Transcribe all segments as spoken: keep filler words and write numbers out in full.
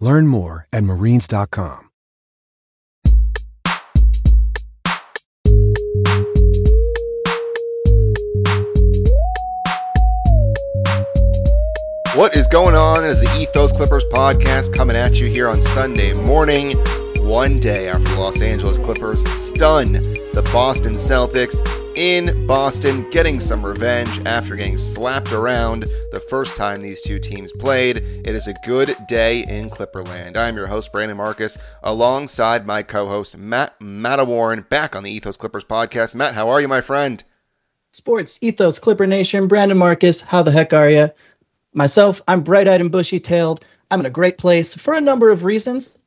Learn more at marines dot com. What is going on? It is the Ethos Clippers podcast coming at you here on Sunday morning, one day after the Los Angeles Clippers stun the Boston Celtics in Boston, getting some revenge after getting slapped around the first time these two teams played. It is a good day in Clipperland. I'm your host, Brandon Marcus, alongside my co-host, Matt Matawaran, back on the Ethos Clippers podcast. Matt, how are you, my friend? Sports Ethos Clipper Nation, Brandon Marcus, how the heck are you? Myself, I'm bright-eyed and bushy-tailed. I'm in a great place for a number of reasons,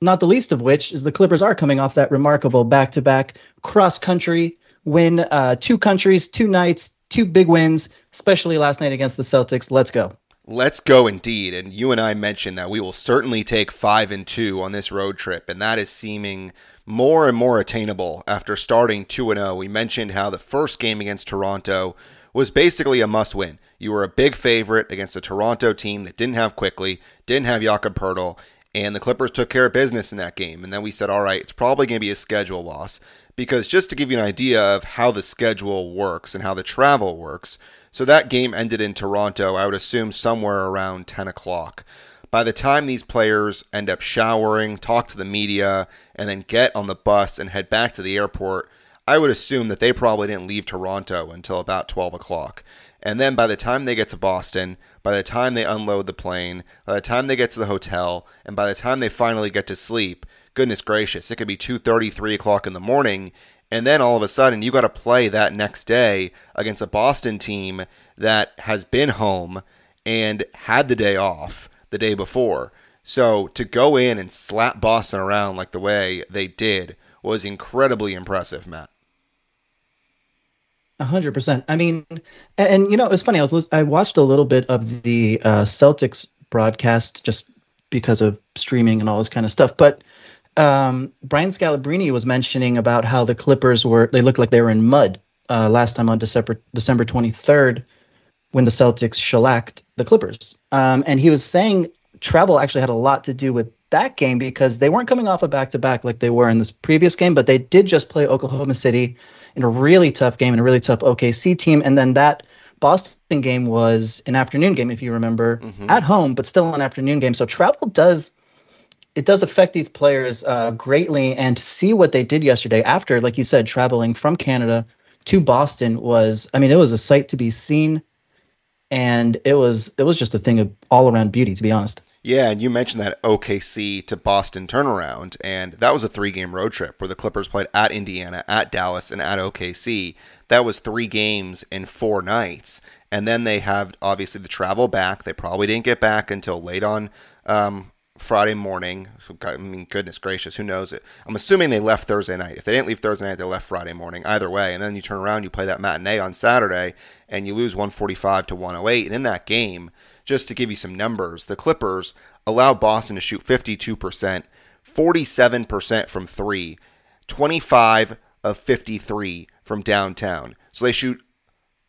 not the least of which is the Clippers are coming off that remarkable back-to-back cross-country win, uh, two countries, two nights, two big wins, especially last night against the Celtics. Let's go. Let's go indeed. And you and I mentioned that we will certainly take five and two on this road trip, and that is seeming more and more attainable after starting two and oh. We mentioned how the first game against Toronto was basically a must-win. You were a big favorite against a Toronto team that didn't have Quickly, didn't have Jakob Poeltl, and the Clippers took care of business in that game. And then we said, all right, it's probably going to be a schedule loss. Because just to give you an idea of how the schedule works and how the travel works, so that game ended in Toronto, I would assume somewhere around ten o'clock. By the time these players end up showering, talk to the media, and then get on the bus and head back to the airport, I would assume that they probably didn't leave Toronto until about twelve o'clock. And then by the time they get to Boston, by the time they unload the plane, by the time they get to the hotel, and by the time they finally get to sleep, goodness gracious, it could be two thirty, three o'clock in the morning, and then all of a sudden you got to play that next day against a Boston team that has been home and had the day off the day before. So to go in and slap Boston around like the way they did was incredibly impressive, Matt. A hundred percent. I mean, and, and you know, it was funny. I was I watched a little bit of the uh, Celtics broadcast just because of streaming and all this kind of stuff, but. Um, Brian Scalabrine was mentioning about how the Clippers were, they looked like they were in mud uh, last time on December, December twenty-third when the Celtics shellacked the Clippers. Um, and he was saying travel actually had a lot to do with that game because they weren't coming off a back-to-back like they were in this previous game, but they did just play Oklahoma City in a really tough game and a really tough O K C team. And then that Boston game was an afternoon game, if you remember, mm-hmm. at home, but still an afternoon game. So travel does... It does affect these players uh, greatly, and to see what they did yesterday after, like you said, traveling from Canada to Boston was, I mean, it was a sight to be seen, and it was it was just a thing of all-around beauty, to be honest. Yeah, and you mentioned that O K C to Boston turnaround, and that was a three-game road trip where the Clippers played at Indiana, at Dallas, and at O K C. That was three games in four nights, and then they have, obviously, the travel back. They probably didn't get back until late on um Friday morning. I mean, goodness gracious, who knows it? I'm assuming they left Thursday night. If they didn't leave Thursday night, they left Friday morning. Either way, and then you turn around, you play that matinee on Saturday, and you lose one forty-five to one oh eight. And in that game, just to give you some numbers, the Clippers allowed Boston to shoot fifty-two percent, forty-seven percent from three, twenty-five of fifty-three from downtown. So they shoot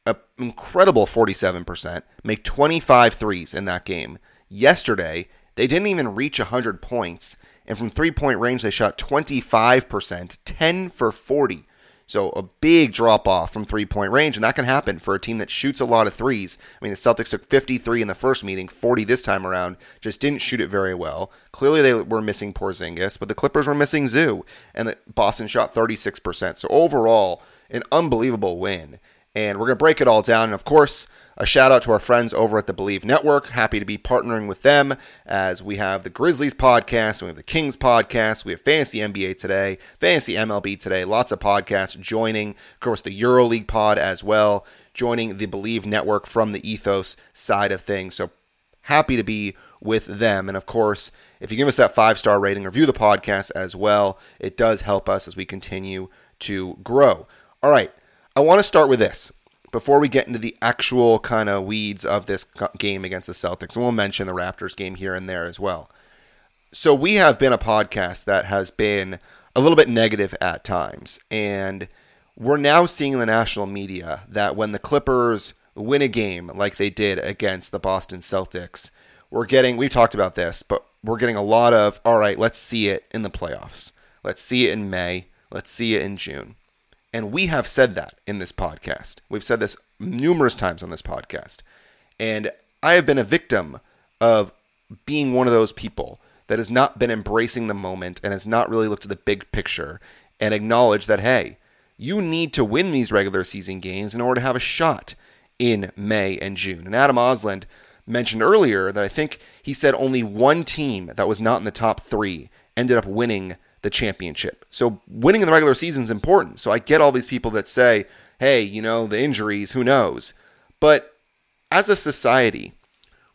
an incredible forty-seven percent, make twenty-five threes in that game. Yesterday, they didn't even reach one hundred points, and from three-point range, they shot twenty-five percent, ten for forty. So a big drop-off from three-point range, and that can happen for a team that shoots a lot of threes. I mean, the Celtics took fifty-three in the first meeting, forty this time around, just didn't shoot it very well. Clearly they were missing Porzingis, but the Clippers were missing Zoo, and the Boston shot thirty-six percent. So overall, an unbelievable win. And we're going to break it all down, and of course, a shout-out to our friends over at the Believe Network. Happy to be partnering with them as we have the Grizzlies podcast, we have the Kings podcast, we have Fantasy N B A Today, Fantasy M L B Today, lots of podcasts joining, of course, the EuroLeague pod as well, joining the Believe Network from the Ethos side of things. So happy to be with them. And of course, if you give us that five-star rating, review the podcast as well. It does help us as we continue to grow. All right, I want to start with this. Before we get into the actual kind of weeds of this game against the Celtics, and we'll mention the Raptors game here and there as well. So we have been a podcast that has been a little bit negative at times, and we're now seeing in the national media that when the Clippers win a game like they did against the Boston Celtics, we're getting, we've talked about this, but we're getting a lot of, all right, let's see it in the playoffs. Let's see it in May. Let's see it in June. And we have said that in this podcast. We've said this numerous times on this podcast. And I have been a victim of being one of those people that has not been embracing the moment and has not really looked at the big picture and acknowledged that, hey, you need to win these regular season games in order to have a shot in May and June. And Adam Osland mentioned earlier that I think he said only one team that was not in the top three ended up winning the championship. So winning in the regular season is important. So I get all these people that say, hey, you know, the injuries, who knows? But as a society,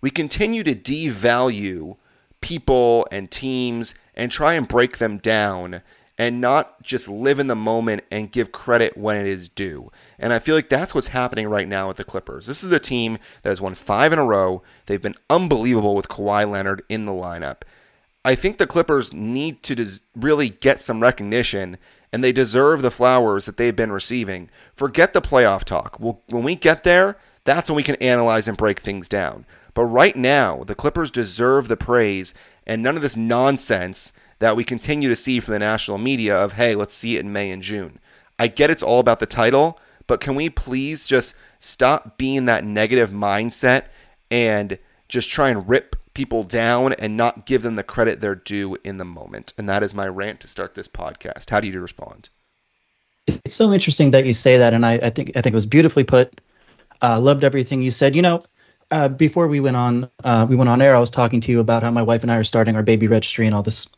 we continue to devalue people and teams and try and break them down and not just live in the moment and give credit when it is due. And I feel like that's what's happening right now with the Clippers. This is a team that has won five in a row. They've been unbelievable with Kawhi Leonard in the lineup. I think the Clippers need to des- really get some recognition, and they deserve the flowers that they've been receiving. Forget the playoff talk. We'll, when we get there, that's when we can analyze and break things down. But right now, the Clippers deserve the praise and none of this nonsense that we continue to see from the national media of, hey, let's see it in May and June. I get it's all about the title, but can we please just stop being that negative mindset and just try and rip people down and not give them the credit they're due in the moment? And that is my rant to start this podcast. How do you respond? It's so interesting that you say that. And I, I think, I think it was beautifully put. Uh, loved everything you said. You know, uh, before we went on, uh, we went on air, I was talking to you about how my wife and I are starting our baby registry and all this,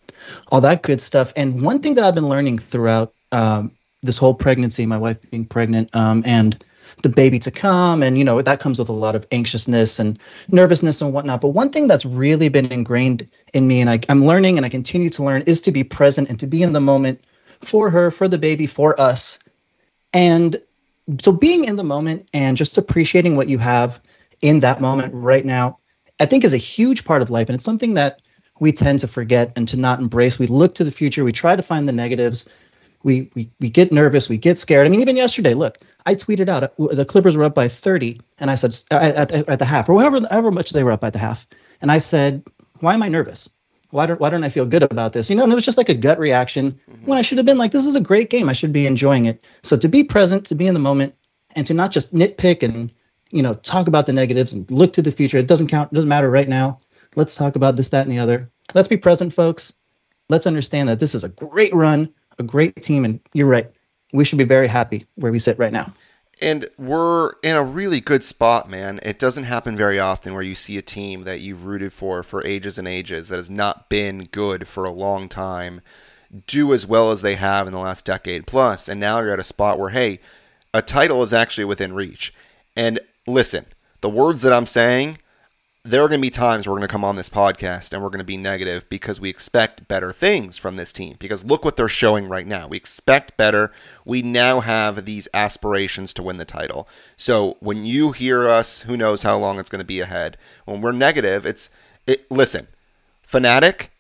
all that good stuff. And one thing that I've been learning throughout, um, this whole pregnancy, my wife being pregnant, um, and the baby to come. And, you know, that comes with a lot of anxiousness and nervousness and whatnot. But one thing that's really been ingrained in me, and I, I'm learning and I continue to learn, is to be present and to be in the moment for her, for the baby, for us. And so being in the moment and just appreciating what you have in that moment right now, I think is a huge part of life. And it's something that we tend to forget and to not embrace. We look to the future. We try to find the negatives. We, we we get nervous, we get scared. I mean, even yesterday, look, I tweeted out the Clippers were up by thirty, and I said at, at, at the half, or however, however much they were up at the half, and I said, why am I nervous? Why don't why don't I feel good about this? You know, and it was just like a gut reaction mm-hmm. when I should have been like, this is a great game, I should be enjoying it. So to be present, to be in the moment, and to not just nitpick and, you know, talk about the negatives and look to the future. It doesn't count, it doesn't matter right now. Let's talk about this, that, and the other. Let's be present, folks. Let's understand that this is a great run. A great team, and you're right. We should be very happy where we sit right now. And we're in a really good spot, man. It doesn't happen very often where you see a team that you've rooted for for ages and ages that has not been good for a long time do as well as they have in the last decade plus. And now you're at a spot where, hey, a title is actually within reach. And listen, the words that I'm saying, there are going to be times we're going to come on this podcast and we're going to be negative because we expect better things from this team. Because look what they're showing right now. We expect better. We now have these aspirations to win the title. So when you hear us, who knows how long it's going to be ahead. When we're negative, it's it, listen, fanatic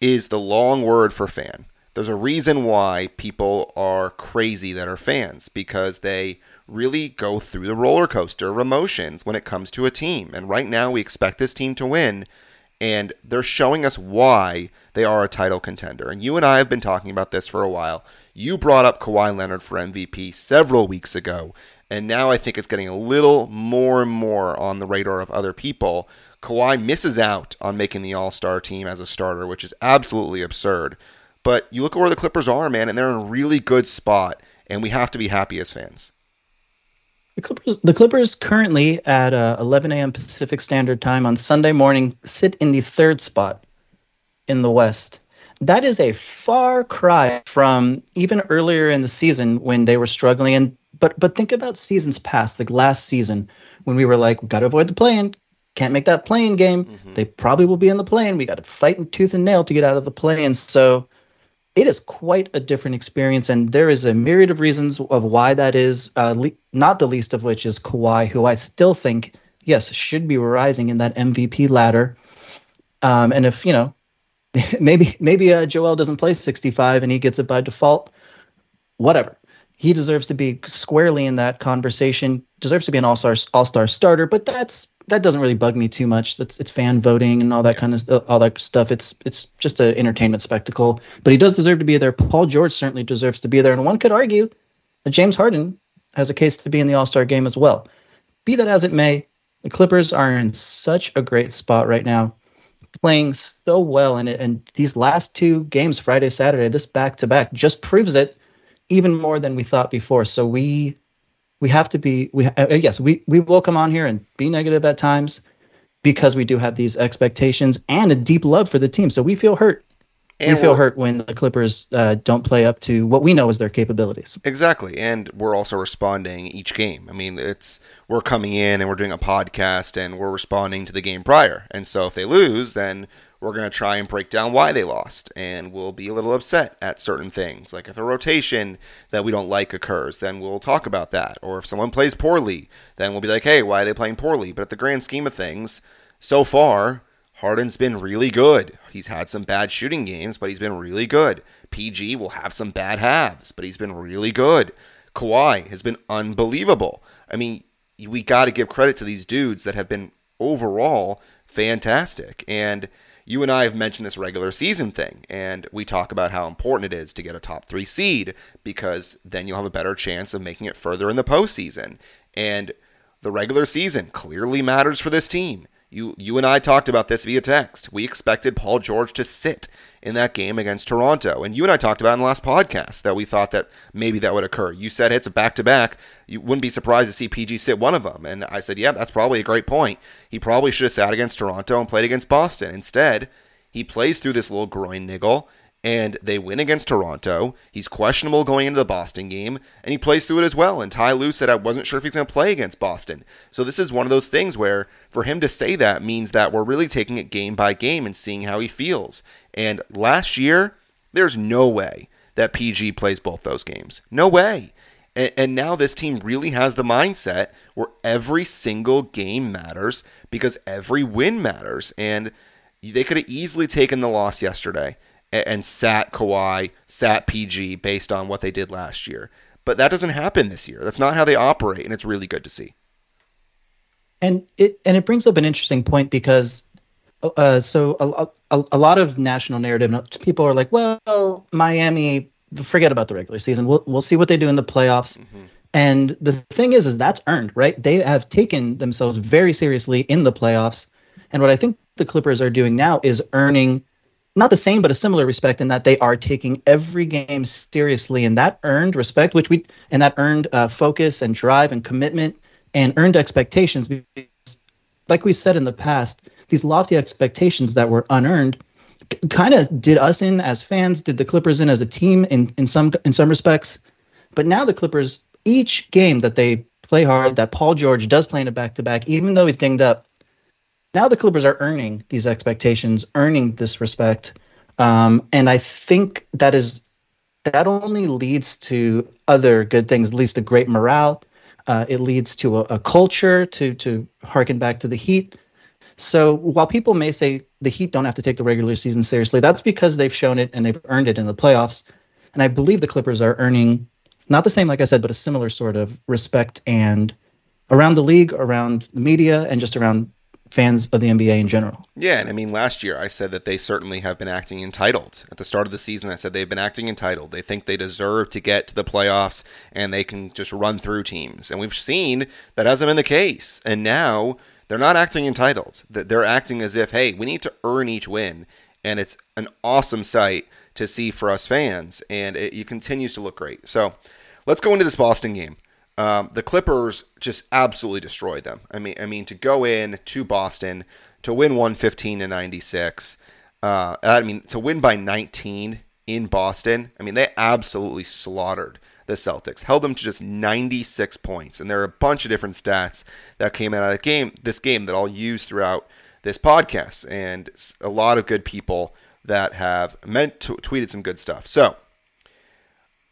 is the long word for fan. There's a reason why people are crazy that are fans, because they really go through the roller coaster of emotions when it comes to a team. And right now we expect this team to win, and they're showing us why they are a title contender. And you and I have been talking about this for a while. You brought up Kawhi Leonard for M V P several weeks ago, and now I think it's getting a little more and more on the radar of other people. Kawhi misses out on making the All-Star team as a starter, which is absolutely absurd. But you look at where the Clippers are, man, and they're in a really good spot, and we have to be happy as fans. The Clippers, the Clippers currently at uh, eleven a.m. Pacific Standard Time on Sunday morning sit in the third spot in the West. That is a far cry from even earlier in the season when they were struggling. And but but think about seasons past, like last season, when we were like, we've got to avoid the play-in, can't make that play-in game. Mm-hmm. They probably will be in the play-in. We got to fight in tooth and nail to get out of the play-in. So it is quite a different experience, and there is a myriad of reasons of why that is, uh, le- not the least of which is Kawhi, who I still think, yes, should be rising in that M V P ladder. Um, and if, you know, maybe maybe uh, Joel doesn't play sixty-five and he gets it by default, whatever. He deserves to be squarely in that conversation, deserves to be an all-star all-star starter, but that's that doesn't really bug me too much. That's it's fan voting and all that kind of all that stuff. It's it's just an entertainment spectacle, but he does deserve to be there. Paul George certainly deserves to be there, and one could argue that James Harden has a case to be in the All-Star game as well. Be that as it may, the Clippers are in such a great spot right now, playing so well in it, and these last two games, Friday, Saturday, this back-to-back just proves it. Even more than we thought before. So we we have to be, we uh, yes, we, we will come on here and be negative at times because we do have these expectations and a deep love for the team. So we feel hurt. And we feel hurt when the Clippers uh, don't play up to what we know is their capabilities. Exactly. And we're also responding each game. I mean, it's we're coming in and we're doing a podcast and we're responding to the game prior. And so if they lose, then we're going to try and break down why they lost, and we'll be a little upset at certain things. Like if a rotation that we don't like occurs, then we'll talk about that. Or if someone plays poorly, then we'll be like, hey, why are they playing poorly? But at the grand scheme of things, so far, Harden's been really good. He's had some bad shooting games, but he's been really good. P G will have some bad halves, but he's been really good. Kawhi has been unbelievable. I mean, we got to give credit to these dudes that have been overall fantastic. And you and I have mentioned this regular season thing, and we talk about how important it is to get a top three seed because then you'll have a better chance of making it further in the postseason. And the regular season clearly matters for this team. You you and I talked about this via text. We expected Paul George to sit in that game against Toronto, and you and I talked about in the last podcast that we thought that maybe that would occur. You said it's a back-to-back. You wouldn't be surprised to see P G sit one of them. And I said, yeah, that's probably a great point. He probably should have sat against Toronto and played against Boston. Instead, he plays through this little groin niggle, and they win against Toronto. He's questionable going into the Boston game, and he plays through it as well. And Ty Lue said, I wasn't sure if he's going to play against Boston. So this is one of those things where for him to say that means that we're really taking it game by game and seeing how he feels. And last year, there's no way that P G plays both those games. No way. And, and now this team really has the mindset where every single game matters because every win matters. And they could have easily taken the loss yesterday and sat Kawhi, sat P G based on what they did last year. But that doesn't happen this year. That's not how they operate, and it's really good to see. And it and it brings up an interesting point because uh, so a, a, a lot of national narrative, people are like, well, Miami, forget about the regular season. We'll we'll see what they do in the playoffs. Mm-hmm. And the thing is, is that's earned, right? They have taken themselves very seriously in the playoffs. And what I think the Clippers are doing now is earning not the same, but a similar respect in that they are taking every game seriously, and that earned respect, which we and that earned uh, focus and drive and commitment and earned expectations. Because, like we said in the past, these lofty expectations that were unearned c- kind of did us in as fans, did the Clippers in as a team in in some in some respects. But now the Clippers, each game that they play hard, that Paul George does play in a back-to-back, even though he's dinged up. Now the Clippers are earning these expectations, earning this respect, um, and I think that is that only leads to other good things. It leads to great morale. Uh, it leads to a, a culture to to harken back to the Heat. So while people may say the Heat don't have to take the regular season seriously, that's because they've shown it and they've earned it in the playoffs. And I believe the Clippers are earning not the same, like I said, but a similar sort of respect and around the league, around the media, and just around fans of the N B A in general. Yeah, and I mean, last year I said that they certainly have been acting entitled. At the start of the season, I said they've been acting entitled. They think they deserve to get to the playoffs and they can just run through teams. And we've seen that hasn't been the case. And now they're not acting entitled. They're acting as if, hey, we need to earn each win. And it's an awesome sight to see for us fans. And it, it continues to look great. So let's go into this Boston game. Um, the Clippers just absolutely destroyed them. I mean, I mean to go in to Boston to win one fifteen to ninety-six. Uh, I mean to win by nineteen in Boston. I mean they absolutely slaughtered the Celtics, held them to just ninety-six points. And there are a bunch of different stats that came out of that game, this game that I'll use throughout this podcast. And a lot of good people that have meant to, tweeted some good stuff. So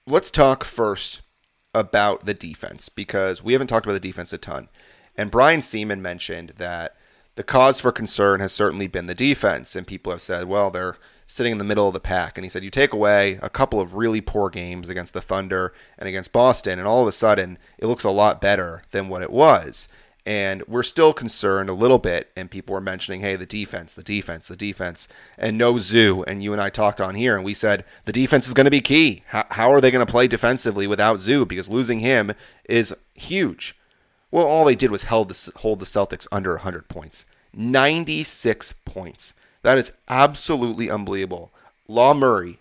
let's talk first about the defense, because we haven't talked about the defense a ton. And Brian Seaman mentioned that the cause for concern has certainly been the defense. And people have said, well, they're sitting in the middle of the pack. And he said, you take away a couple of really poor games against the Thunder and against Boston, and all of a sudden it looks a lot better than what it was. And we're still concerned a little bit. And people were mentioning, hey, the defense, the defense, the defense. And no Zoo. And you and I talked on here and we said, the defense is going to be key. How, how are they going to play defensively without Zoo? Because losing him is huge. Well, all they did was held the, hold the Celtics under one hundred points. ninety-six points. That is absolutely unbelievable. Law Murray.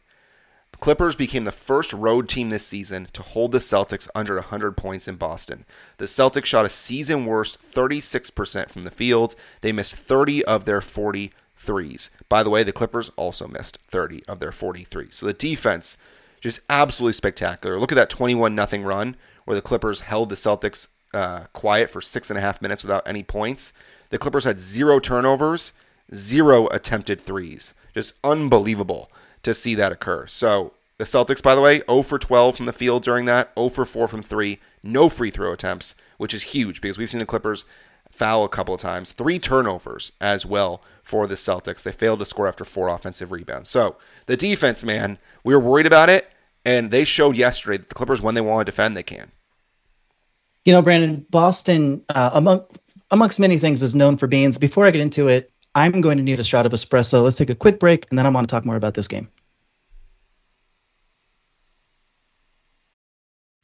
The Clippers became the first road team this season to hold the Celtics under one hundred points in Boston. The Celtics shot a season-worst thirty-six percent from the field. They missed thirty of their forty threes. By the way, the Clippers also missed thirty of their forty-three. So the defense, just absolutely spectacular. Look at that twenty-one nothing run where the Clippers held the Celtics Uh, quiet for six and a half minutes without any points. The Clippers had zero turnovers, zero attempted threes. Just unbelievable to see that occur. So the Celtics, by the way, zero for twelve from the field during that, zero for four from three, no free throw attempts, which is huge because we've seen the Clippers foul a couple of times. Three turnovers as well for the Celtics. They failed to score after four offensive rebounds. So the defense, man, we were worried about it, and they showed yesterday that the Clippers, when they want to defend, they can. You know, Brandon, Boston, uh, among, amongst many things, is known for beans. Before I get into it, I'm going to need a shot of espresso. Let's take a quick break, and then I want to talk more about this game.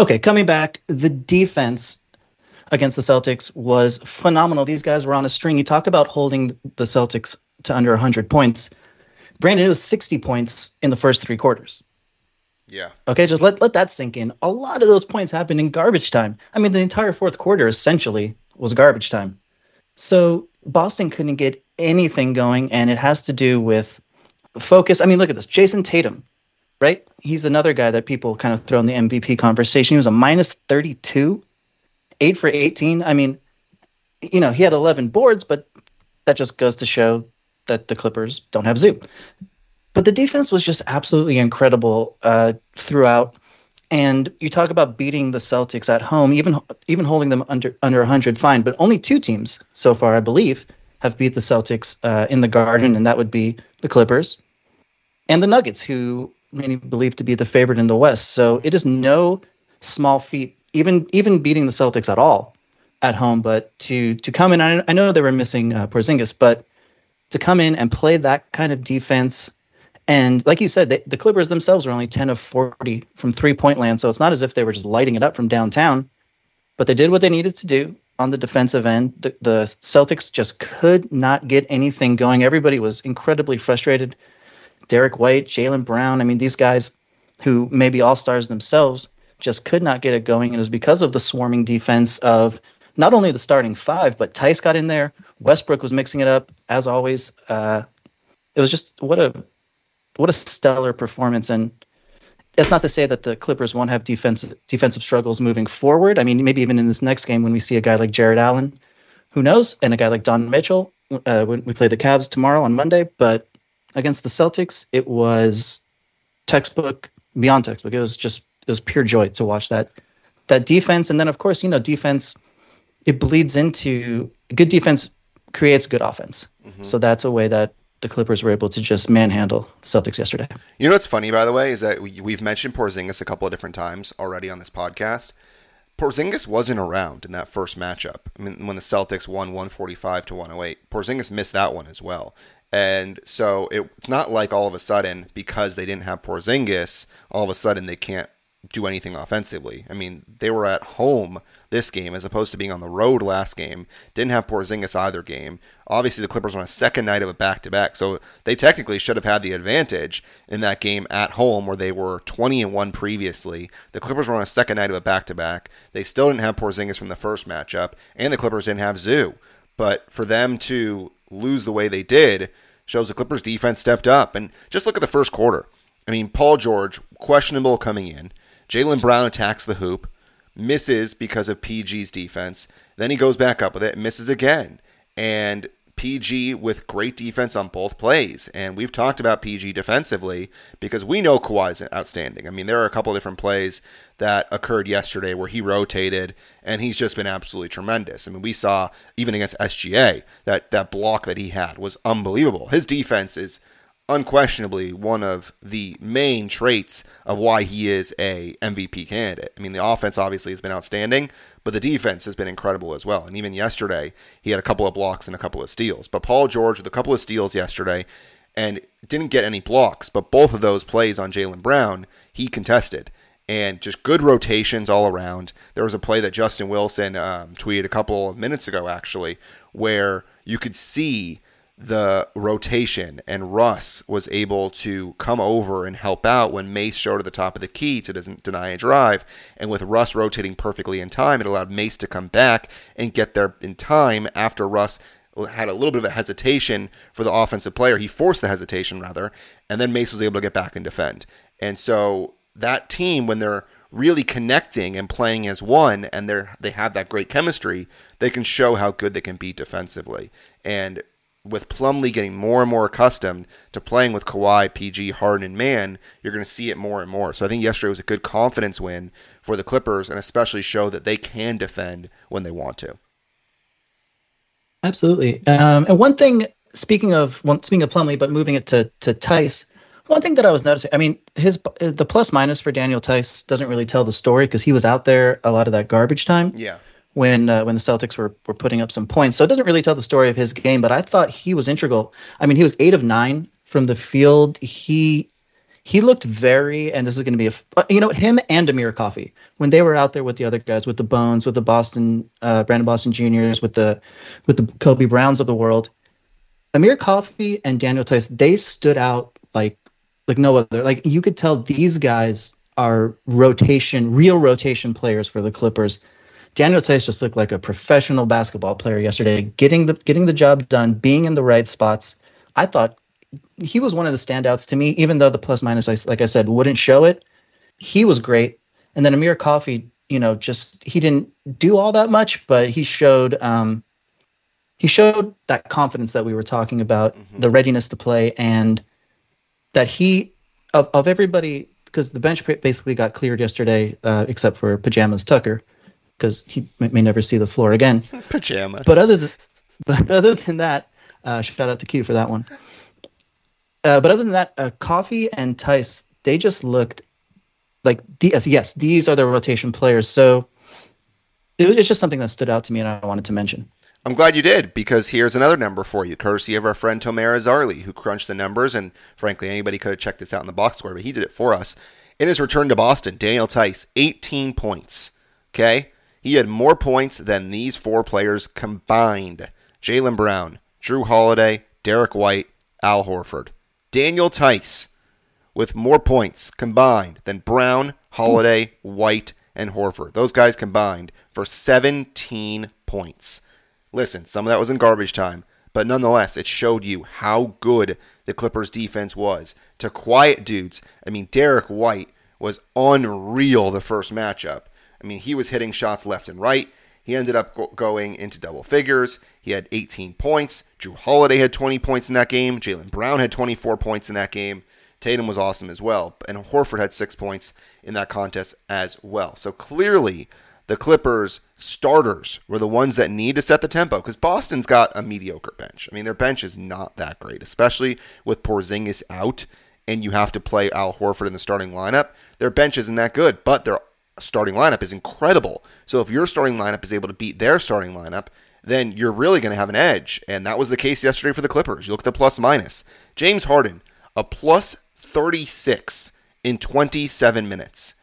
Okay, coming back, the defense against the Celtics was phenomenal. These guys were on a string. You talk about holding the Celtics to under one hundred points. Brandon, it was sixty points in the first three quarters. Yeah. Okay, just let, let that sink in. A lot of those points happened in garbage time. I mean, the entire fourth quarter essentially was garbage time. So Boston couldn't get anything going, and it has to do with focus. I mean, look at this. Jason Tatum, right? He's another guy that people kind of throw in the M V P conversation. He was a minus thirty-two, eight for eighteen. I mean, you know, he had eleven boards, but that just goes to show that the Clippers don't have Zoo. But the defense was just absolutely incredible uh, throughout. And you talk about beating the Celtics at home, even even holding them under under one hundred, fine. But only two teams so far, I believe, have beat the Celtics uh, in the Garden, and that would be the Clippers and the Nuggets, who many believe to be the favorite in the West. So it is no small feat, even even beating the Celtics at all at home. But to, to come in, I, I know they were missing uh, Porzingis, but to come in and play that kind of defense. And like you said, they, the Clippers themselves were only ten of forty from three-point land, so it's not as if they were just lighting it up from downtown. But they did what they needed to do on the defensive end. The, the Celtics just could not get anything going. Everybody was incredibly frustrated. Derrick White, Jaylen Brown, I mean, these guys who may be all-stars themselves just could not get it going. And it was because of the swarming defense of not only the starting five, but Theis got in there. Westbrook was mixing it up, as always. Uh, it was just what a... What a stellar performance. And that's not to say that the Clippers won't have defensive defensive struggles moving forward. I mean, maybe even in this next game when we see a guy like Jared Allen, who knows, and a guy like Don Mitchell, uh, when we play the Cavs tomorrow on Monday, but against the Celtics, it was textbook, beyond textbook. It was just, it was pure joy to watch that, that defense. And then of course, you know, defense, it bleeds into good defense creates good offense. Mm-hmm. So that's a way that the Clippers were able to just manhandle the Celtics yesterday. You know what's funny, by the way, is that we, we've mentioned Porzingis a couple of different times already on this podcast. Porzingis wasn't around in that first matchup. I mean, when the Celtics won one forty-five to one oh eight, Porzingis missed that one as well. And so it, it's not like all of a sudden, because they didn't have Porzingis, all of a sudden they can't do anything offensively. I mean, they were at home this game as opposed to being on the road last game. Didn't have Porzingis either game. Obviously, the Clippers were on a second night of a back-to-back, so they technically should have had the advantage in that game at home where they were twenty and one previously. The Clippers were on a second night of a back-to-back. They still didn't have Porzingis from the first matchup, and the Clippers didn't have Zoo. But for them to lose the way they did shows the Clippers' defense stepped up. And just look at the first quarter. I mean, Paul George, questionable coming in. Jaylen Brown attacks the hoop, misses because of P G's defense. Then he goes back up with it, misses again. And P G with great defense on both plays. And we've talked about P G defensively because we know Kawhi's outstanding. I mean, there are a couple of different plays that occurred yesterday where he rotated, and he's just been absolutely tremendous. I mean, we saw even against S G A, that, that block that he had was unbelievable. His defense is unquestionably one of the main traits of why he is a M V P candidate. I mean, the offense obviously has been outstanding, but the defense has been incredible as well. And even yesterday, he had a couple of blocks and a couple of steals. But Paul George with a couple of steals yesterday and didn't get any blocks, but both of those plays on Jaylen Brown, he contested. And just good rotations all around. There was a play that Justin Wilson um, tweeted a couple of minutes ago, actually, where you could see the rotation, and Russ was able to come over and help out when Mace showed at the top of the key to doesn't deny a drive. And with Russ rotating perfectly in time, it allowed Mace to come back and get there in time after Russ had a little bit of a hesitation for the offensive player. He forced the hesitation, rather, and then Mace was able to get back and defend. And so that team, when they're really connecting and playing as one, and they're they have that great chemistry, they can show how good they can be defensively. And with Plumlee getting more and more accustomed to playing with Kawhi, P G, Harden, and Mann, you're going to see it more and more. So I think yesterday was a good confidence win for the Clippers, and especially show that they can defend when they want to. Absolutely. Um, and one thing, speaking of well, speaking of Plumlee, but moving it to to Theis, one thing that I was noticing, I mean, his the plus minus for Daniel Theis doesn't really tell the story because he was out there a lot of that garbage time. Yeah. when uh, when the Celtics were, were putting up some points. So it doesn't really tell the story of his game, but I thought he was integral. I mean, he was eight of nine from the field. He he looked very, and this is going to be, a you know, him and Amir Coffey, when they were out there with the other guys, with the Bones, with the Boston, uh, Brandon Boston Juniors, with the with the Kobe Browns of the world, Amir Coffey and Daniel Theis, they stood out like like no other. Like, you could tell these guys are rotation, real rotation players for the Clippers. Daniel Theis just looked like a professional basketball player yesterday, getting the getting the job done, being in the right spots. I thought he was one of the standouts to me, even though the plus minus, like I said, wouldn't show it. He was great. And then Amir Coffey, you know, just he didn't do all that much, but he showed um, he showed that confidence that we were talking about, mm-hmm. the readiness to play, and that he of of everybody, because the bench basically got cleared yesterday, uh, except for Pajamas Tucker, because he may never see the floor again. Pajamas. But other than, but other than that, uh, shout out to Q for that one. Uh, but other than that, uh, Coffey and Theis, they just looked like, the, yes, these are the rotation players. So it, it's just something that stood out to me and I wanted to mention. I'm glad you did, because here's another number for you, courtesy of our friend Tomer Azarli, who crunched the numbers, and frankly, anybody could have checked this out in the box score, but he did it for us. In his return to Boston, Daniel Theis, eighteen points, okay? He had more points than these four players combined. Jaylen Brown, Drew Holiday, Derrick White, Al Horford. Daniel Theis with more points combined than Brown, Holiday, White, and Horford. Those guys combined for seventeen points. Listen, some of that was in garbage time, but nonetheless, it showed you how good the Clippers' defense was to quiet dudes. I mean, Derrick White was unreal the first matchup. I mean, he was hitting shots left and right. He ended up go- going into double figures. He had eighteen points. Jrue Holiday had twenty points in that game. Jaylen Brown had twenty-four points in that game. Tatum was awesome as well. And Horford had six points in that contest as well. So clearly, the Clippers starters were the ones that need to set the tempo, because Boston's got a mediocre bench. I mean, their bench is not that great, especially with Porzingis out and you have to play Al Horford in the starting lineup. Their bench isn't that good, but their starting lineup is incredible. So if your starting lineup is able to beat their starting lineup, then you're really going to have an edge. And that was the case yesterday for the Clippers. You look at the plus minus. James Harden, a plus thirty-six in twenty-seven minutes.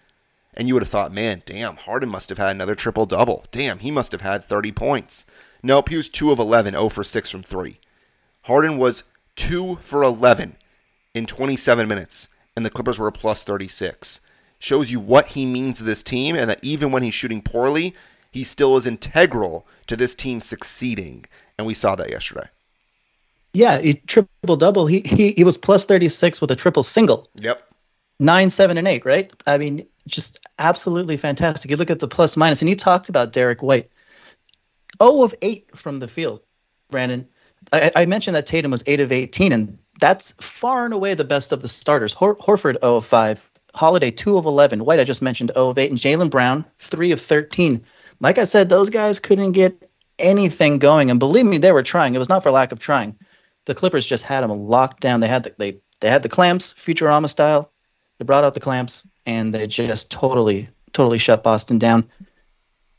And you would have thought, man, damn, Harden must have had another triple-double. Damn, he must have had thirty points. Nope, he was two of eleven, zero for six from three. Harden was two for eleven in twenty-seven minutes, and the Clippers were a plus thirty-six. Shows you what he means to this team, and that even when he's shooting poorly, he still is integral to this team succeeding. And we saw that yesterday. Yeah, he triple-double. He, he, he was plus thirty-six with a triple-single. Yep. Nine, seven, and eight, right? I mean, just absolutely fantastic. You look at the plus minus, and you talked about Derrick White. zero of eight from the field, Brandon. I, I mentioned that Tatum was eight of eighteen, and that's far and away the best of the starters. Hor- Horford, zero of five. Holiday, two of eleven. White, I just mentioned, zero of eight. And Jaylen Brown, three of thirteen. Like I said, those guys couldn't get anything going. And believe me, they were trying. It was not for lack of trying. The Clippers just had them locked down. They had the, they, they had the clamps, Futurama style. They brought out the clamps, and they just totally, totally shut Boston down.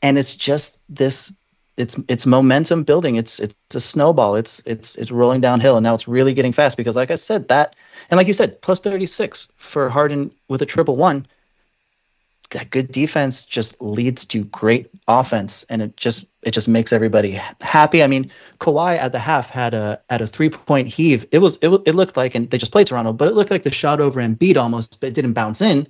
And it's just this, it's it's momentum building. It's it's a snowball. It's it's it's rolling downhill, and now it's really getting fast because, like I said, that, and like you said, plus thirty-six for Harden with a triple-one. That good defense just leads to great offense, and it just it just makes everybody happy. I mean, Kawhi at the half had a at a three point heave. It was it, it looked like, and they just played Toronto, but it looked like the shot over Embiid almost, but it didn't bounce in.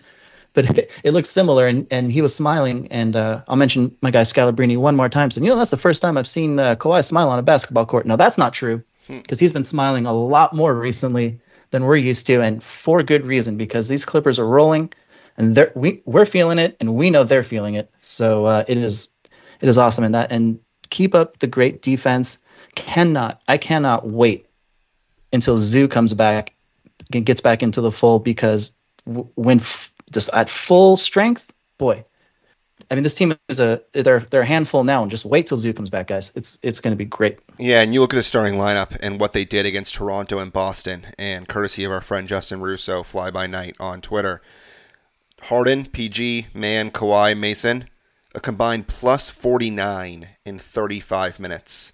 But it, it looked similar, and, and he was smiling. And uh, I'll mention my guy Scalabrine one more time. So you know that's the first time I've seen uh, Kawhi smile on a basketball court. Now that's not true, because he's been smiling a lot more recently than we're used to, and for good reason, because these Clippers are rolling. And we we're feeling it, and we know they're feeling it. So uh, it is, it is awesome in that. And keep up the great defense. Cannot I cannot wait until Zoo comes back, and gets back into the fold, because w- when f- just at full strength, boy, I mean this team is a they're they're a handful now. And just wait till Zoo comes back, guys. It's it's going to be great. Yeah, and you look at the starting lineup and what they did against Toronto and Boston. And courtesy of our friend Justin Russo, Fly By Night on Twitter. Harden, P G, Mann, Kawhi, Mason, a combined plus forty-nine in thirty-five minutes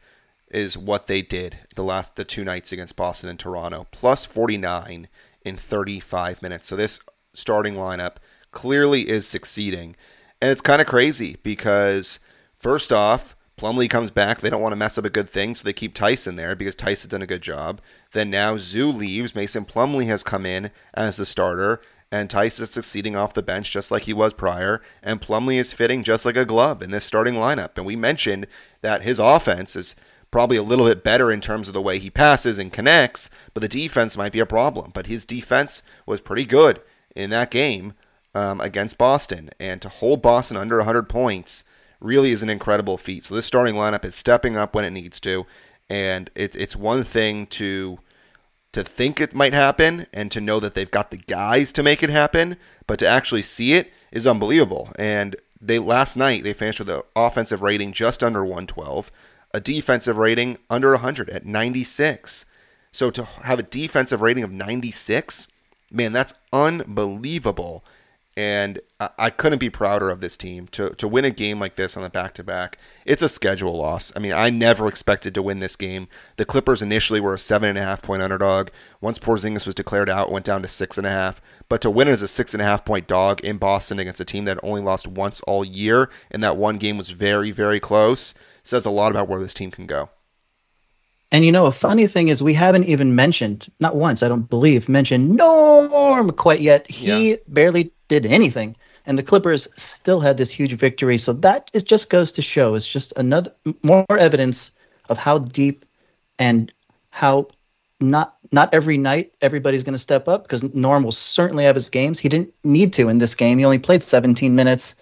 is what they did the last the two nights against Boston and Toronto. Plus forty-nine in thirty-five minutes. So this starting lineup clearly is succeeding. And it's kind of crazy because, first off, Plumlee comes back. They don't want to mess up a good thing, so they keep Tyson there because Tyson's done a good job. Then now Zoo leaves. Mason Plumlee has come in as the starter. And Theis is succeeding off the bench just like he was prior. And Plumlee is fitting just like a glove in this starting lineup. And we mentioned that his offense is probably a little bit better in terms of the way he passes and connects, but the defense might be a problem. But his defense was pretty good in that game um, against Boston. And to hold Boston under one hundred points really is an incredible feat. So this starting lineup is stepping up when it needs to. And it, it's one thing to... to think it might happen and to know that they've got the guys to make it happen, but to actually see it is unbelievable. And they last night, they finished with an offensive rating just under one twelve, a defensive rating under one hundred at ninety-six. So to have a defensive rating of ninety-six, man, that's unbelievable. And I couldn't be prouder of this team to to win a game like this on the back-to-back. It's a schedule loss. I mean, I never expected to win this game. The Clippers initially were a seven and a half point underdog. Once Porzingis was declared out, it went down to six and a half. But to win it as a six and a half point dog in Boston against a team that only lost once all year, and that one game was very, very close, says a lot about where this team can go. And you know, a funny thing is we haven't even mentioned, not once, I don't believe, mentioned Norm quite yet. He yeah. barely did anything, and the Clippers still had this huge victory. So that is just goes to show, it's just another more evidence of how deep and how not not every night everybody's going to step up, because Norm will certainly have his games. He didn't need to in this game. He only played seventeen minutes,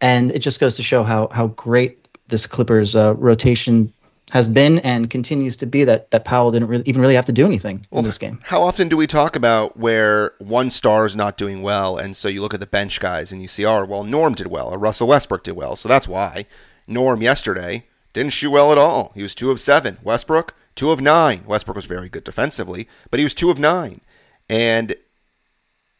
and it just goes to show how how great this Clippers uh, rotation has been and continues to be, that that Powell didn't really, even really have to do anything well, in this game. How often do we talk about where one star is not doing well, and so you look at the bench guys and you see, oh, well, Norm did well, or Russell Westbrook did well, so that's why. Norm yesterday didn't shoot well at all. He was two of seven. Westbrook, two of nine. Westbrook was very good defensively, but he was two of nine. And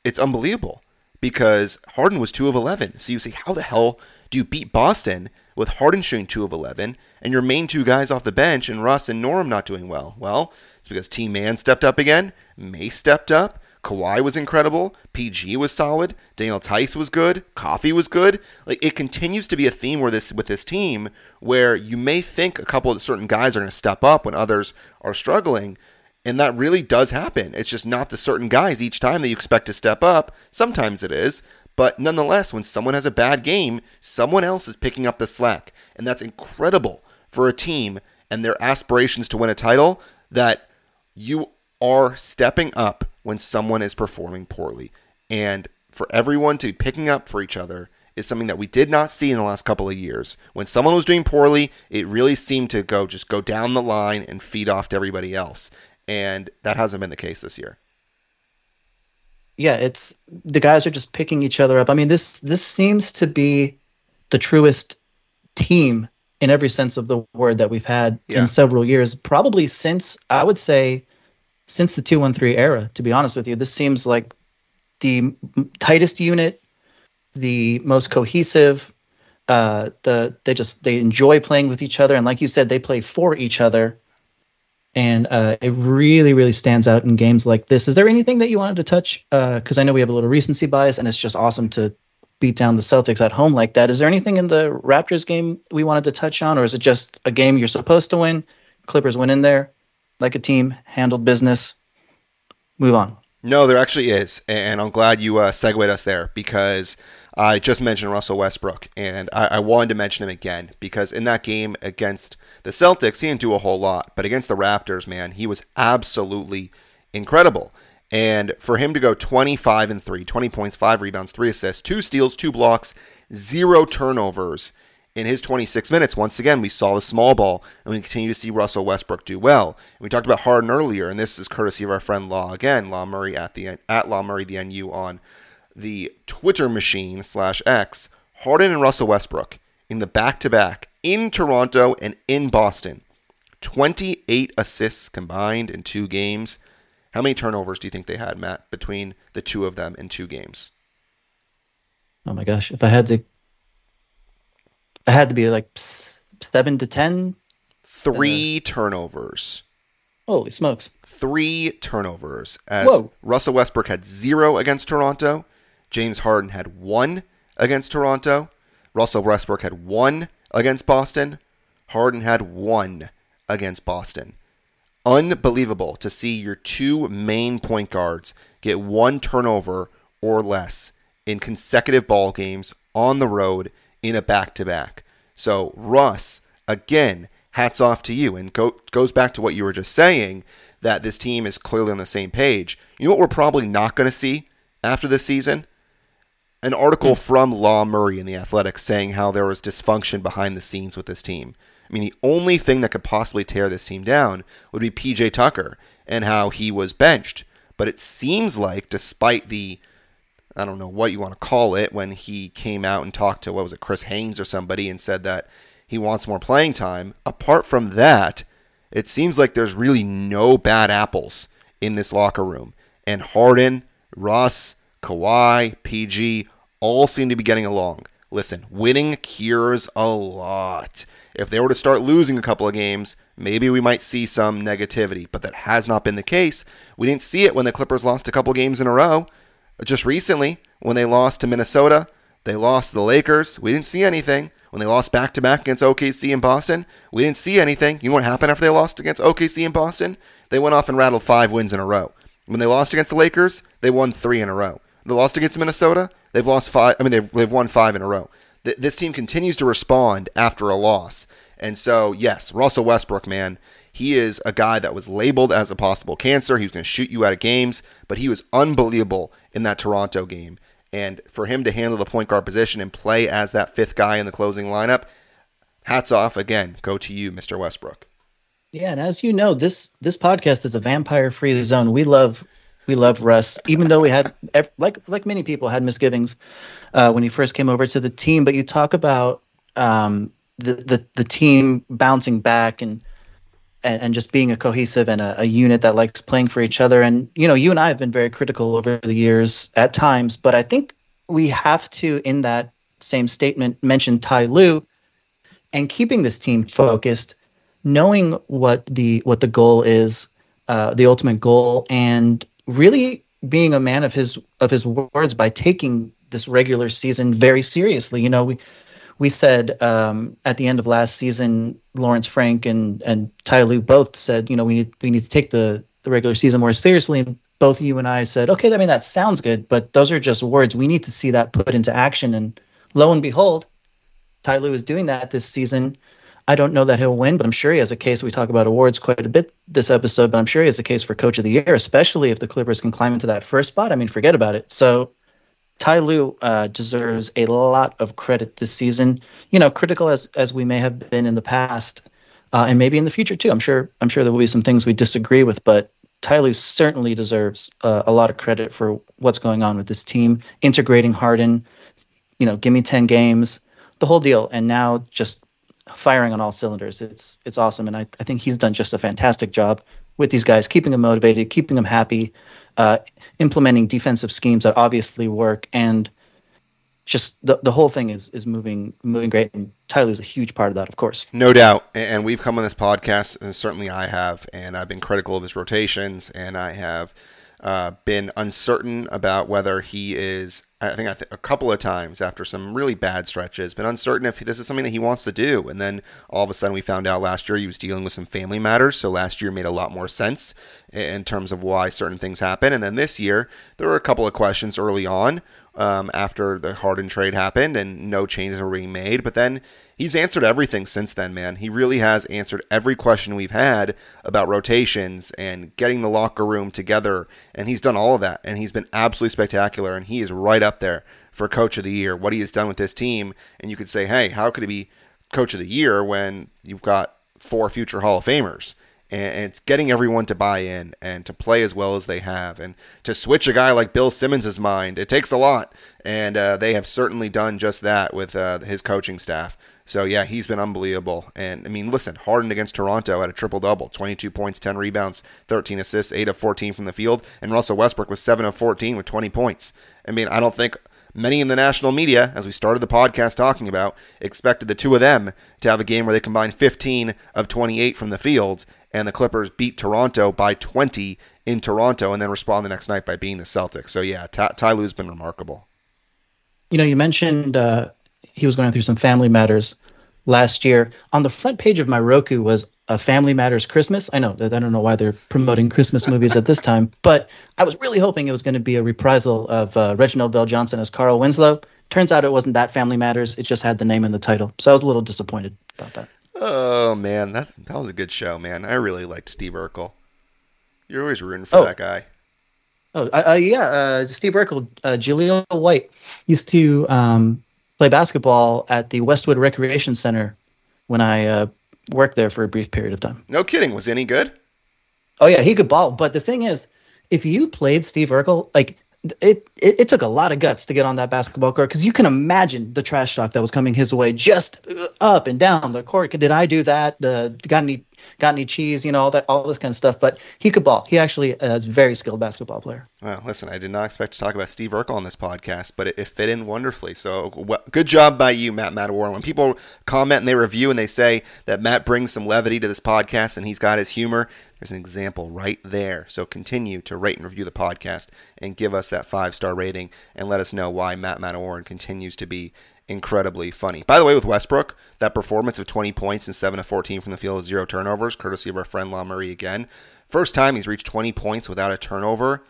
it's unbelievable because Harden was two of eleven. So you say, how the hell do you beat Boston with Harden shooting two of eleven and your main two guys off the bench and Russ and Norm not doing well? Well, it's because T-Man stepped up again. May stepped up. Kawhi was incredible. P G was solid. Daniel Theis was good. Coffey was good. Like, it continues to be a theme where this with this team where you may think a couple of certain guys are going to step up when others are struggling, and that really does happen. It's just not the certain guys each time that you expect to step up. Sometimes it is, but nonetheless, when someone has a bad game, someone else is picking up the slack, and that's incredible for a team and their aspirations to win a title, that you are stepping up when someone is performing poorly. And for everyone to be picking up for each other is something that we did not see in the last couple of years. When someone was doing poorly, it really seemed to go just go down the line and feed off to everybody else. And that hasn't been the case this year. Yeah, it's the guys are just picking each other up. I mean, this this seems to be the truest team in every sense of the word that we've had yeah. in several years, probably since, I would say, since the two one three era, to be honest with you. This seems like the tightest unit, the most cohesive. Uh, the they just they enjoy playing with each other, and like you said, they play for each other. And uh, it really, really stands out in games like this. Is there anything that you wanted to touch? Because uh, I know we have a little recency bias, and it's just awesome to beat down the Celtics at home like that. Is there anything in the Raptors game we wanted to touch on, or is it just a game you're supposed to win? Clippers went in there like a team, handled business, move on. No, there actually is, and I'm glad you uh, segued us there, because I just mentioned Russell Westbrook, and I, I wanted to mention him again, because in that game against the Celtics, he didn't do a whole lot, but against the Raptors, man, he was absolutely incredible. And for him to go twenty-five and three, twenty points, five rebounds, three assists, two steals, two blocks, zero turnovers in his twenty-six minutes, once again, we saw the small ball, and we continue to see Russell Westbrook do well. And we talked about Harden earlier, and this is courtesy of our friend Law again, Law Murray at the at Law Murray the N U on the Twitter machine slash X. Harden and Russell Westbrook in the back-to-back in Toronto and in Boston, twenty-eight assists combined in two games. How many turnovers do you think they had, Matt, between the two of them in two games? Oh my gosh! If I had to. I had to be like seven to ten. Three uh, turnovers. Holy smokes. Three turnovers. As Whoa. Russell Westbrook had zero against Toronto. James Harden had one against Toronto. Russell Westbrook had one against Boston. Harden had one against Boston. Unbelievable to see your two main point guards get one turnover or less in consecutive ball games on the road in a back-to-back. So, Russ, again, hats off to you. And go, goes back to what you were just saying, that this team is clearly on the same page. You know what we're probably not going to see after this season? An article from Law Murray in The Athletic saying how there was dysfunction behind the scenes with this team. I mean, the only thing that could possibly tear this team down would be P J Tucker and how he was benched. But it seems like, despite the I don't know what you want to call it, when he came out and talked to, what was it, Chris Haynes or somebody, and said that he wants more playing time. Apart from that, it seems like there's really no bad apples in this locker room. And Harden, Russ, Kawhi, P G all seem to be getting along. Listen, winning cures a lot. If they were to start losing a couple of games, maybe we might see some negativity, but that has not been the case. We didn't see it when the Clippers lost a couple games in a row. Just recently, when they lost to Minnesota, they lost to the Lakers. We didn't see anything. When they lost back-to-back against O K C and Boston, we didn't see anything. You know what happened after they lost against O K C and Boston? They went off and rattled five wins in a row. When they lost against the Lakers, they won three in a row. They lost against Minnesota, they've lost five. I mean, they've, they've won five in a row. Th- this team continues to respond after a loss. And so, yes, Russell Westbrook, man, he is a guy that was labeled as a possible cancer. He was going to shoot you out of games, but he was unbelievable in that Toronto game. And for him to handle the point guard position and play as that fifth guy in the closing lineup, hats off again. Go to you, Mister Westbrook. Yeah, and as you know, this this podcast is a vampire-free zone. We love we love Russ, even though we had, like like many people, had misgivings uh, when he first came over to the team. But you talk about um, the, the the team bouncing back and and, and just being a cohesive and a, a unit that likes playing for each other. And you know, you and I have been very critical over the years at times, but I think we have to, in that same statement, mention Ty Lue and keeping this team focused. Knowing what the what the goal is, uh, the ultimate goal, and really being a man of his of his words by taking this regular season very seriously. You know, we we said um, at the end of last season, Lawrence Frank and and Ty Lue both said, you know, we need we need to take the, the regular season more seriously. And both you and I said, okay, I mean that sounds good, but those are just words. We need to see that put into action. And lo and behold, Ty Lue is doing that this season. I don't know that he'll win, but I'm sure he has a case. We talk about awards quite a bit this episode, but I'm sure he has a case for Coach of the Year, especially if the Clippers can climb into that first spot. I mean, forget about it. So Ty Lue uh, deserves a lot of credit this season, you know, critical as, as we may have been in the past uh, and maybe in the future too. I'm sure, I'm sure there will be some things we disagree with, but Ty Lue certainly deserves uh, a lot of credit for what's going on with this team, integrating Harden, you know, give me ten games, the whole deal. And now just firing on all cylinders. It's it's awesome. And I, I think he's done just a fantastic job with these guys, keeping them motivated, keeping them happy, uh, implementing defensive schemes that obviously work. And just the the whole thing is is moving moving great. And Ty Lue's a huge part of that, of course. No doubt. And we've come on this podcast, and certainly I have, and I've been critical of his rotations, and I have uh, been uncertain about whether he is, I think I th- a couple of times after some really bad stretches, but uncertain if this is something that he wants to do. And then all of a sudden we found out last year he was dealing with some family matters. So last year made a lot more sense in terms of why certain things happen. And then this year, there were a couple of questions early on um, after the Harden trade happened and no changes were being made. But then he's answered everything since then, man. He really has answered every question we've had about rotations and getting the locker room together. And he's done all of that. And he's been absolutely spectacular. And he is right up there for Coach of the Year, what he has done with this team. And you could say, hey, how could he be Coach of the Year when you've got four future Hall of Famers? And it's getting everyone to buy in and to play as well as they have. And to switch a guy like Bill Simmons' mind, it takes a lot. And uh, they have certainly done just that with uh, his coaching staff. So, yeah, he's been unbelievable. And, I mean, listen, Harden against Toronto had a triple-double, twenty-two points, ten rebounds, thirteen assists, eight of fourteen from the field. And Russell Westbrook was seven of fourteen with twenty points. I mean, I don't think many in the national media, as we started the podcast talking about, expected the two of them to have a game where they combined fifteen of twenty-eight from the field, and the Clippers beat Toronto by twenty in Toronto and then respond the next night by beating the Celtics. So, yeah, Ty Lue's been remarkable. You know, you mentioned uh... – he was going through some family matters last year. On the front page of my Roku was a Family Matters Christmas. I know that I don't know why they're promoting Christmas movies at this time, but I was really hoping it was going to be a reprisal of uh, Reginald Bell Johnson as Carl Winslow. Turns out it wasn't that Family Matters. It just had the name and the title. So I was a little disappointed about that. Oh man, that that was a good show, man. I really liked Steve Urkel. You're always rooting for oh. that guy. Oh uh, yeah, uh, Steve Urkel, uh, Jaleel White used to. Um, play basketball at the Westwood Recreation Center when I uh, worked there for a brief period of time. No kidding. Was any good? Oh yeah, he could ball. But the thing is, if you played Steve Urkel, like it, it, it took a lot of guts to get on that basketball court because you can imagine the trash talk that was coming his way, just up and down the court. Did I do that? Uh, got any got any cheese? You know, all that, all this kind of stuff. But he could ball. He actually uh, is a very skilled basketball player. Well, listen, I did not expect to talk about Steve Urkel on this podcast, but it, it fit in wonderfully. So well, good job by you, Matt Matawaran. When people comment and they review and they say that Matt brings some levity to this podcast and he's got his humor, there's an example right there. So continue to rate and review the podcast and give us that five-star rating and let us know why Matt Matawaran continues to be incredibly funny. By the way, with Westbrook, that performance of twenty points and seven of fourteen from the field with zero turnovers, courtesy of our friend Law Murray again. First time he's reached twenty points without a turnover,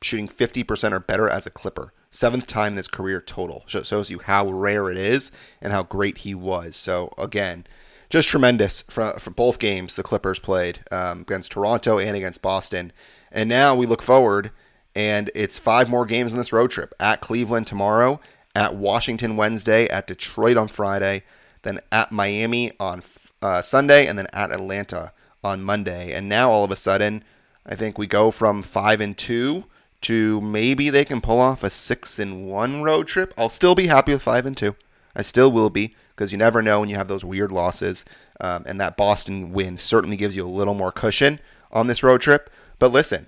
shooting fifty percent or better as a Clipper. Seventh time in his career total. Shows you how rare it is and how great he was. So again, just tremendous for, for both games the Clippers played um, against Toronto and against Boston. And now we look forward, and it's five more games on this road trip. At Cleveland tomorrow, at Washington Wednesday, at Detroit on Friday. then at Miami on uh, Sunday, and then at Atlanta on Monday. And now all of a sudden, I think we go from five and two to maybe they can pull off a six and one road trip. I'll still be happy with five and two. I still will be, because you never know when you have those weird losses. Um, and that Boston win certainly gives you a little more cushion on this road trip. But listen,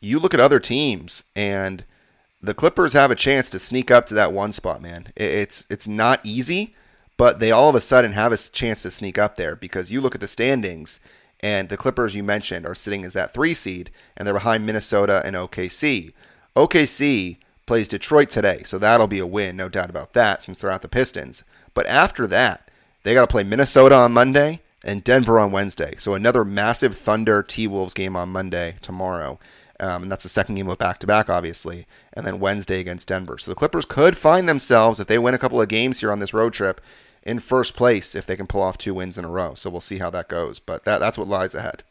you look at other teams, and the Clippers have a chance to sneak up to that one spot, man. It's it's not easy, but they all of a sudden have a chance to sneak up there, because you look at the standings, and the Clippers you mentioned are sitting as that three seed, and they're behind Minnesota and O K C. O K C plays Detroit today, so that'll be a win, no doubt about that, since they're out the Pistons. But after that, they got to play Minnesota on Monday and Denver on Wednesday. So another massive Thunder T-Wolves game on Monday tomorrow. Um, and that's the second game of back-to-back, obviously. And then Wednesday against Denver. So the Clippers could find themselves, if they win a couple of games here on this road trip, in first place if they can pull off two wins in a row. So we'll see how that goes. But that, that's what lies ahead.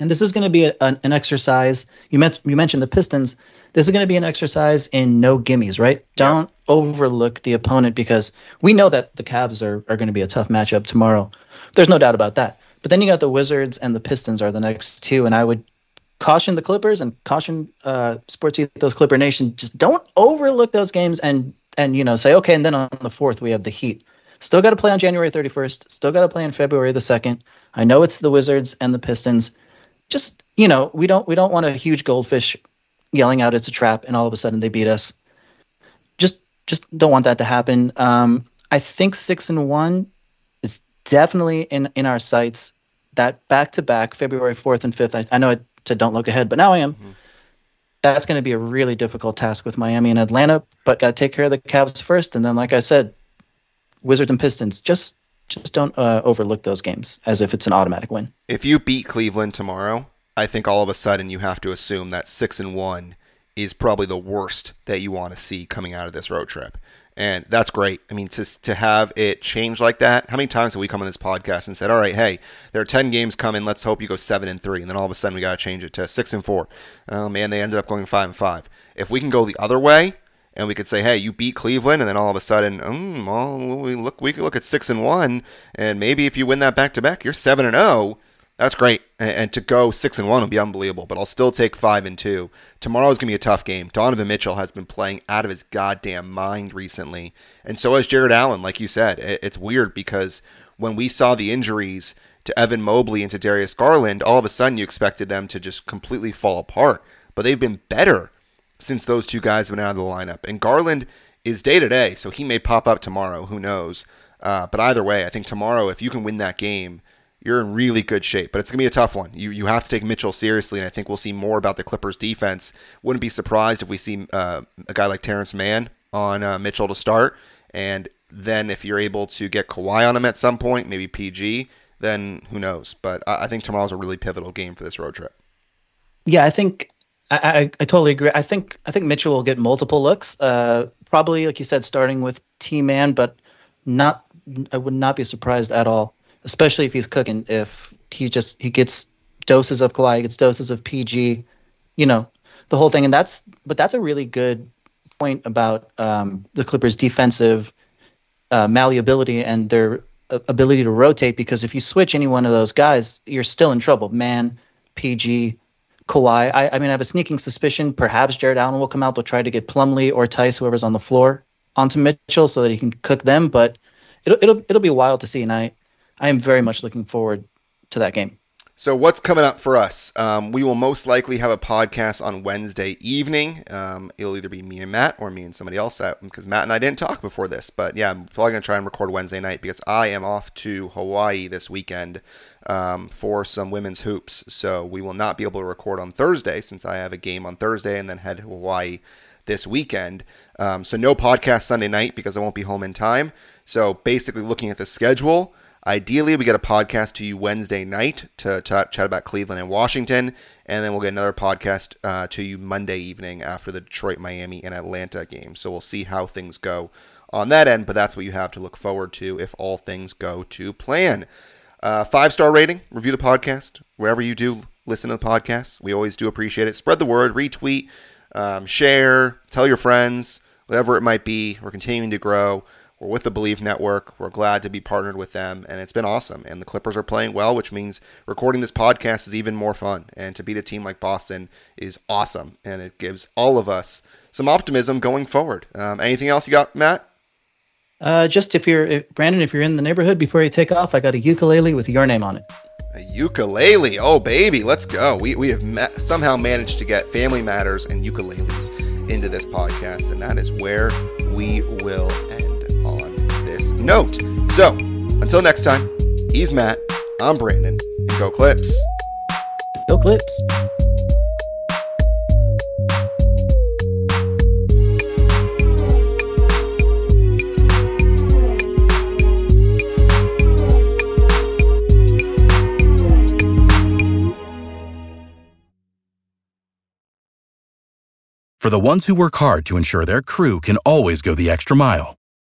And this is going to be a, an, an exercise. You, met, you mentioned the Pistons. This is going to be an exercise in no gimmies, right? Don't yeah. overlook the opponent, because we know that the Cavs are, are going to be a tough matchup tomorrow. There's no doubt about that. But then you got the Wizards and the Pistons are the next two. And I would caution the Clippers and caution uh, Sports Ethos Clipper Nation. Just don't overlook those games and, and you know, say, okay, and then on the fourth we have the Heat. Still got to play on January thirty-first. Still got to play on February the second. I know it's the Wizards and the Pistons. Just, you know, we don't we don't want a huge goldfish yelling out it's a trap and all of a sudden they beat us. Just just don't want that to happen. Um, I think six and one is definitely in, in our sights. That back to back February fourth and fifth. I, I know I said don't look ahead, but now I am. Mm-hmm. That's going to be a really difficult task with Miami and Atlanta, but got to take care of the Cavs first, and then, like I said, Wizards and Pistons. Just. Just don't uh, overlook those games as if it's an automatic win. If you beat Cleveland tomorrow, I think all of a sudden you have to assume that six and one is probably the worst that you want to see coming out of this road trip. And that's great. I mean, to to have it change like that, how many times have we come on this podcast and said, all right, hey, there are ten games coming. Let's hope you go seven and three. And then all of a sudden we got to change it to six and four. Oh, man, they ended up going five and five. If we can go the other way, and we could say, hey, you beat Cleveland, and then all of a sudden, mm, well, we look, we could look at six and one, and maybe if you win that back to back, you're seven and zero. That's great, and, and to go six and one would be unbelievable. But I'll still take five and two. Tomorrow is gonna be a tough game. Donovan Mitchell has been playing out of his goddamn mind recently, and so has Jared Allen. Like you said, it, it's weird because when we saw the injuries to Evan Mobley and to Darius Garland, all of a sudden you expected them to just completely fall apart, but they've been better since those two guys went out of the lineup. And Garland is day-to-day, so he may pop up tomorrow. Who knows? Uh, but either way, I think tomorrow, if you can win that game, you're in really good shape. But it's going to be a tough one. You you have to take Mitchell seriously, and I think we'll see more about the Clippers' defense. Wouldn't be surprised if we see uh, a guy like Terrence Mann on uh, Mitchell to start. And then if you're able to get Kawhi on him at some point, maybe P G, then who knows? But I, I think tomorrow's a really pivotal game for this road trip. Yeah, I think... I, I, I totally agree. I think I think Mitchell will get multiple looks, uh, probably, like you said, starting with T-Man, but not. I would not be surprised at all, especially if he's cooking. If he just he gets doses of Kawhi, he gets doses of P G, you know, the whole thing. And that's but that's a really good point about um, the Clippers' defensive uh, malleability and their ability to rotate. Because if you switch any one of those guys, you're still in trouble. Man, P G. Kawhi, I, I mean, I have a sneaking suspicion perhaps Jared Allen will come out. They'll try to get Plumlee or Theis, whoever's on the floor, onto Mitchell so that he can cook them. But it'll it'll it'll be wild to see, and I, I am very much looking forward to that game. So what's coming up for us? Um, we will most likely have a podcast on Wednesday evening. Um, it'll either be me and Matt or me and somebody else, out, because Matt and I didn't talk before this. But yeah, I'm probably going to try and record Wednesday night because I am off to Hawaii this weekend um, for some women's hoops. So we will not be able to record on Thursday since I have a game on Thursday and then head to Hawaii this weekend. Um, so no podcast Sunday night because I won't be home in time. So basically looking at the schedule, ideally, we get a podcast to you Wednesday night to, to chat about Cleveland and Washington, and then we'll get another podcast uh, to you Monday evening after the Detroit, Miami, and Atlanta game. So we'll see how things go on that end, but that's what you have to look forward to if all things go to plan. Uh, five-star rating, review the podcast, wherever you do listen to the podcast. We always do appreciate it. Spread the word, retweet, um, share, tell your friends, whatever it might be. We're continuing to grow. We're with the Believe Network. We're glad to be partnered with them, and it's been awesome. And the Clippers are playing well, which means recording this podcast is even more fun. And to beat a team like Boston is awesome, and it gives all of us some optimism going forward. Um, anything else you got, Matt? Uh, just if you're, if, Brandon, if you're in the neighborhood before you take off, I got a ukulele with your name on it. A ukulele. Oh, baby. Let's go. We we have ma- somehow managed to get Family Matters and ukuleles into this podcast, and that is where we will end on this note. So until next time, he's Matt, I'm Brandon, and go Clips. Go Clips. For the ones who work hard to ensure their crew can always go the extra mile,